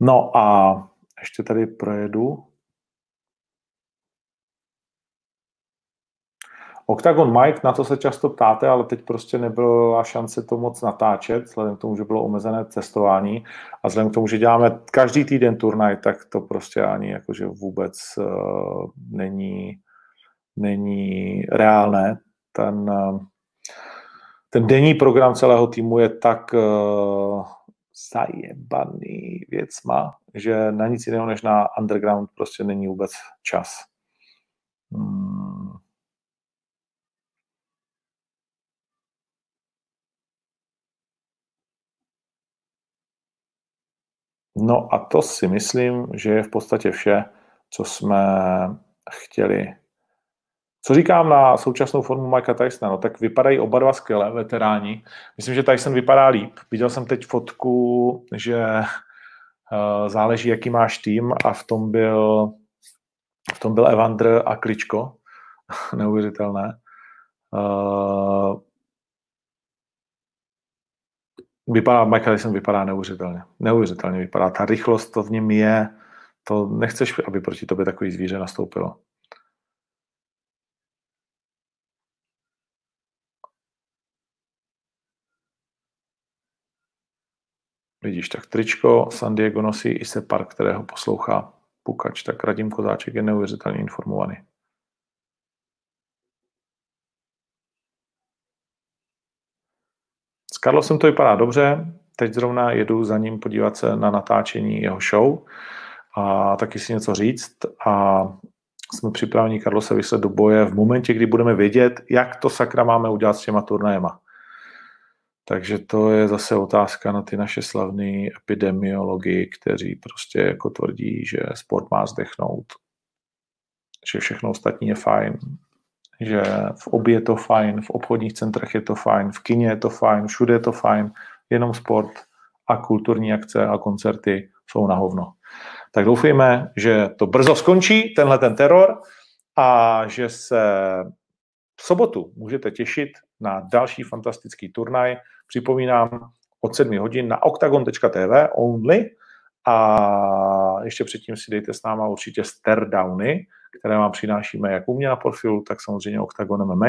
No a ještě tady projedu. Octagon Mike, na to se často ptáte, ale teď prostě nebyla šance to moc natáčet, vzhledem k tomu, že bylo omezené cestování a vzhledem k tomu, že děláme každý týden turnaj, tak to prostě ani jakože vůbec není reálné. Ten denní program celého týmu je tak zajebaný věcma, že na nic jiného než na underground prostě není vůbec čas. No a to si myslím, že je v podstatě vše, co jsme chtěli. Co říkám na současnou formu Mikea Tysona? No, tak vypadají oba dva skvěle, veteráni. Myslím, že Tyson vypadá líp. Viděl jsem teď fotku, že záleží, jaký máš tým, a v tom byl Evander a Kličko. Neuvěřitelné. Michael Tyson vypadá neuvěřitelně. Neuvěřitelně vypadá. Ta rychlost, to v něm je. To nechceš, aby proti tobě takový zvíře nastoupilo. Vidíš, tak tričko San Diego nosí i Separ, kterého poslouchá Pukač. Tak Radim Kozáček je neuvěřitelně informovaný. S Karlosem to vypadá dobře. Teď zrovna jedu za ním podívat se na natáčení jeho show a taky si něco říct. A jsme připraveni Karlose vyslet do boje v momentě, kdy budeme vědět, jak to sakra máme udělat s těma turnajema. Takže to je zase otázka na ty naše slavné epidemiology, kteří prostě jako tvrdí, že sport má zdechnout, že všechno ostatní je fajn, že v obě je to fajn, v obchodních centrech je to fajn, v kině je to fajn, všude je to fajn, jenom sport a kulturní akce a koncerty jsou na hovno. Tak doufejme, že to brzo skončí, tenhle ten teror, a že se v sobotu můžete těšit na další fantastický turnaj. Připomínám, od 7 hodin na octagon.tv only, a ještě předtím si dejte s náma určitě staredowny, které vám přinášíme jak u mě na profilu, tak samozřejmě Octagon MMA.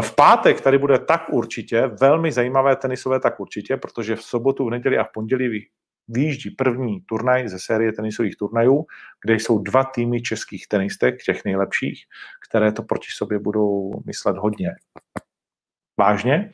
V pátek tady bude tak určitě velmi zajímavé tenisové tak určitě, protože v sobotu, v neděli a v pondělí vyjíždí první turnaj ze série tenisových turnajů, kde jsou dva týmy českých tenistek, těch nejlepších, které to proti sobě budou myslet hodně vážně.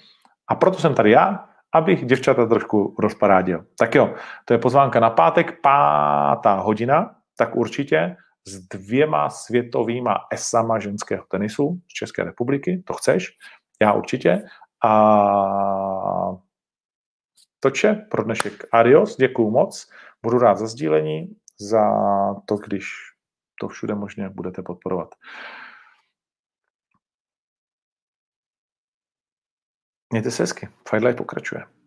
A proto jsem tady já, abych děvčata trošku rozparádil. Tak jo, to je pozvánka na pátek, 5:00, tak určitě, s 2 světovýma esama ženského tenisu z České republiky. To chceš? Já určitě. A toče pro dnešek. Adios, děkuju moc. Budu rád za sdílení, za to, když to všude možně budete podporovat. Mějte se hezky. Fight Life pokračuje.